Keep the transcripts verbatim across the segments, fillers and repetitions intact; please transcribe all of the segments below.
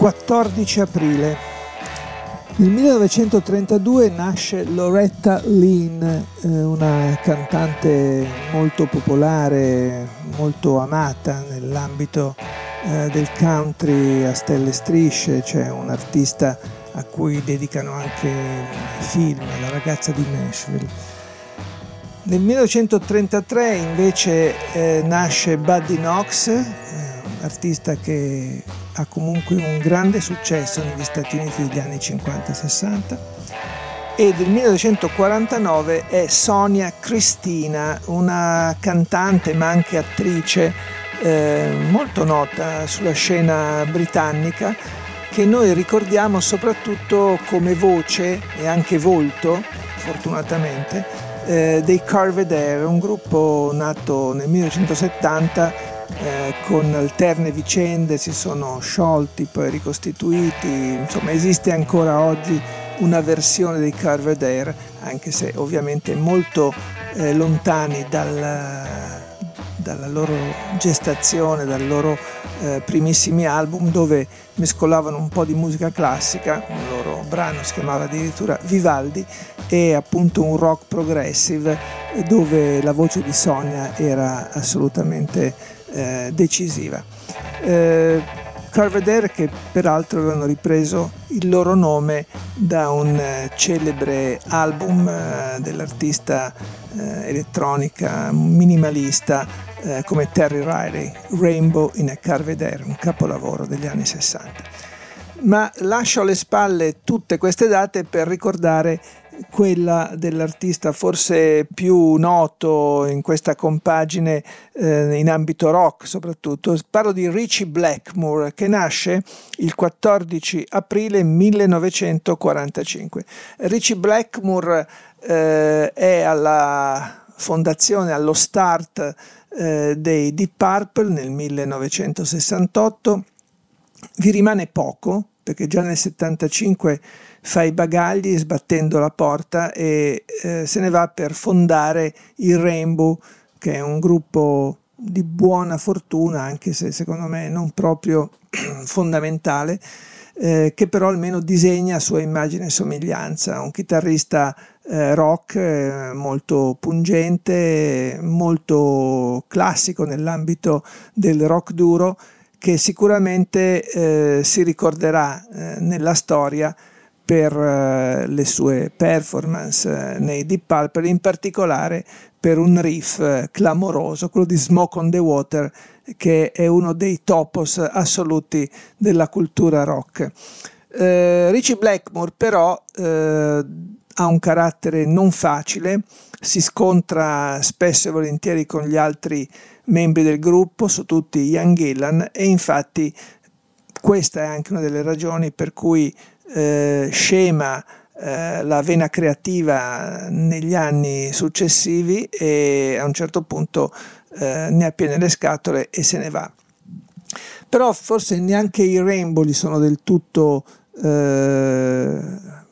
quattordici aprile. Nel millenovecentotrentadue nasce Loretta Lynn, una cantante molto popolare, molto amata nell'ambito del country a stelle e strisce, cioè un'artista a cui dedicano anche film, La ragazza di Nashville. Nel millenovecentotrentatré invece nasce Buddy Knox, artista che ha comunque un grande successo negli Stati Uniti degli anni cinquanta sessanta, e del millenovecentoquarantanove è Sonia Cristina, una cantante ma anche attrice eh, molto nota sulla scena britannica, che noi ricordiamo soprattutto come voce e anche volto, fortunatamente, eh, dei Curved Air, un gruppo nato nel millenovecentosettanta Eh, con alterne vicende, si sono sciolti, poi ricostituiti, insomma esiste ancora oggi una versione dei Curved Air, anche se ovviamente molto eh, lontani dal, dalla loro gestazione, dal loro eh, primissimi album, dove mescolavano un po' di musica classica, un loro brano si chiamava addirittura Vivaldi, e appunto un rock progressive dove la voce di Sonia era assolutamente Eh, decisiva. Eh, Curved Air, che peraltro avevano ripreso il loro nome da un eh, celebre album eh, dell'artista eh, elettronica minimalista eh, come Terry Riley, Rainbow in a Curved Air, un capolavoro degli anni sessanta. Ma lascio alle spalle tutte queste date per ricordare quella dell'artista forse più noto in questa compagine eh, in ambito rock soprattutto. Parlo di Ritchie Blackmore, che nasce il quattordici aprile millenovecentoquarantacinque. Ritchie Blackmore eh, è alla fondazione, allo start eh, dei Deep Purple nel millenovecentosessantotto. Vi rimane poco, perché già nel settantacinque fa i bagagli sbattendo la porta e eh, se ne va per fondare il Rainbow, che è un gruppo di buona fortuna, anche se secondo me non proprio fondamentale, eh, che però almeno disegna a sua immagine e somiglianza, un chitarrista eh, rock eh, molto pungente, molto classico nell'ambito del rock duro, che sicuramente eh, si ricorderà eh, nella storia per eh, le sue performance eh, nei Deep Purple, in particolare per un riff eh, clamoroso, quello di Smoke on the Water, che è uno dei topos assoluti della cultura rock. Eh, Ritchie Blackmore però eh, ha un carattere non facile, si scontra spesso e volentieri con gli altri membri del gruppo, su tutti Ian Gillan, e infatti questa è anche una delle ragioni per cui eh, scema eh, la vena creativa negli anni successivi e a un certo punto eh, ne ha piene le scatole e se ne va. Però forse neanche i Rainbow gli sono del tutto eh,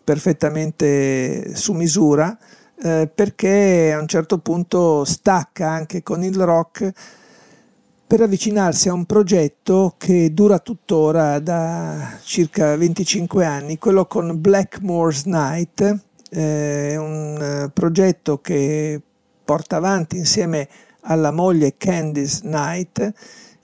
perfettamente su misura, Eh, perché a un certo punto stacca anche con il rock per avvicinarsi a un progetto che dura tuttora da circa venticinque anni, quello con Blackmore's Night, eh, un progetto che porta avanti insieme alla moglie Candice Knight,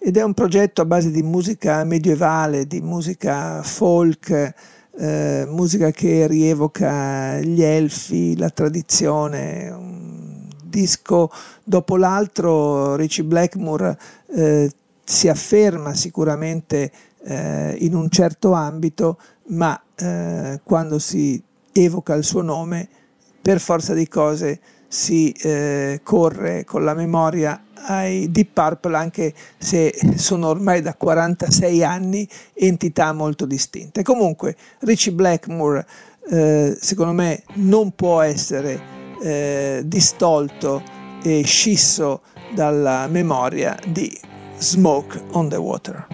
ed è un progetto a base di musica medievale, di musica folk, Eh, musica che rievoca gli elfi, la tradizione, un disco dopo l'altro. Ritchie Blackmore eh, si afferma sicuramente eh, in un certo ambito, ma eh, quando si evoca il suo nome, per forza di cose si eh, corre con la memoria ai Deep Purple, anche se sono ormai da quarantasei anni entità molto distinte. Comunque Ritchie Blackmore eh, secondo me non può essere eh, distolto e scisso dalla memoria di Smoke on the Water.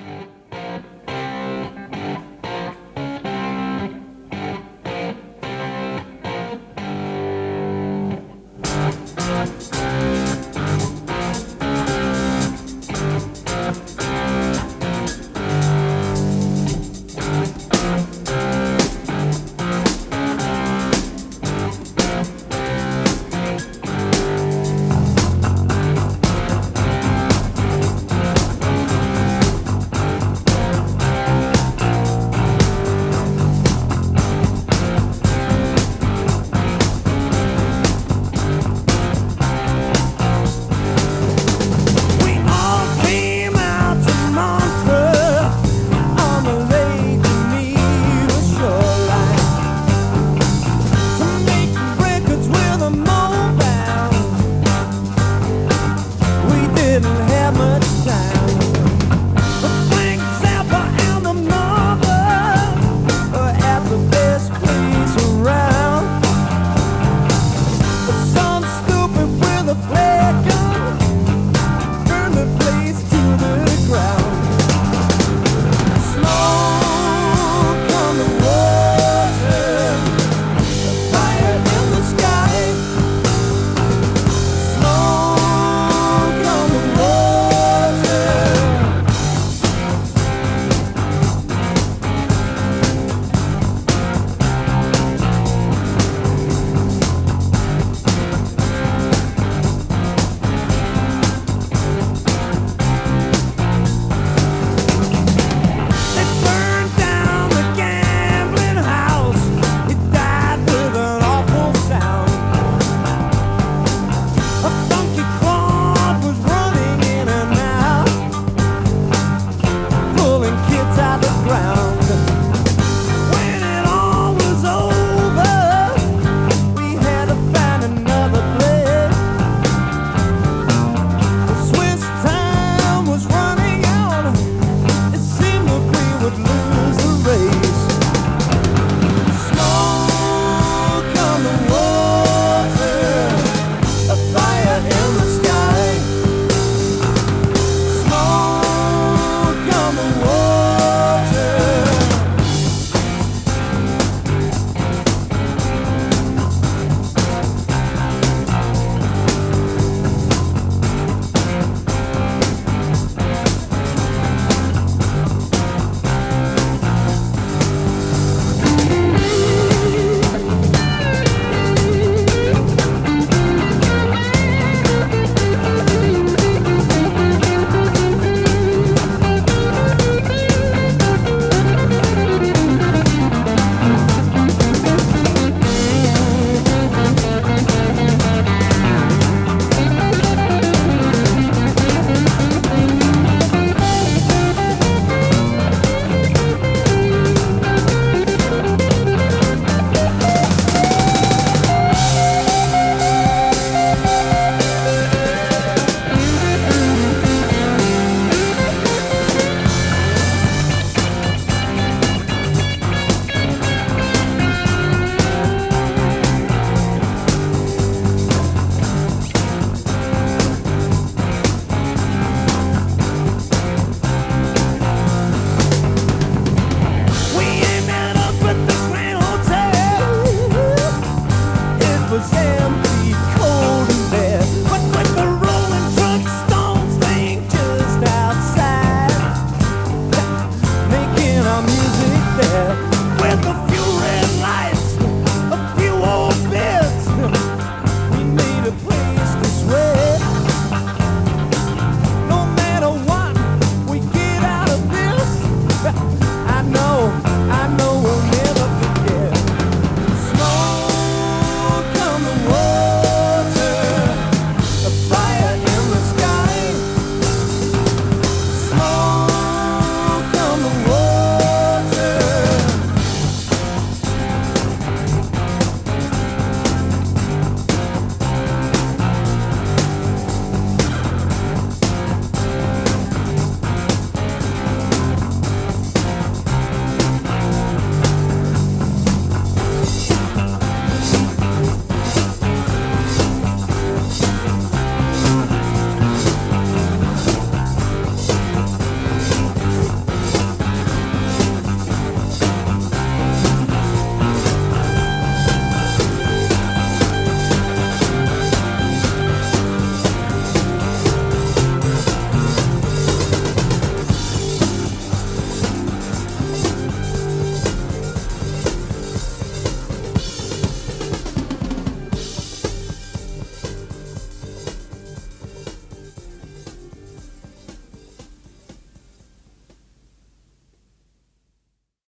Much time.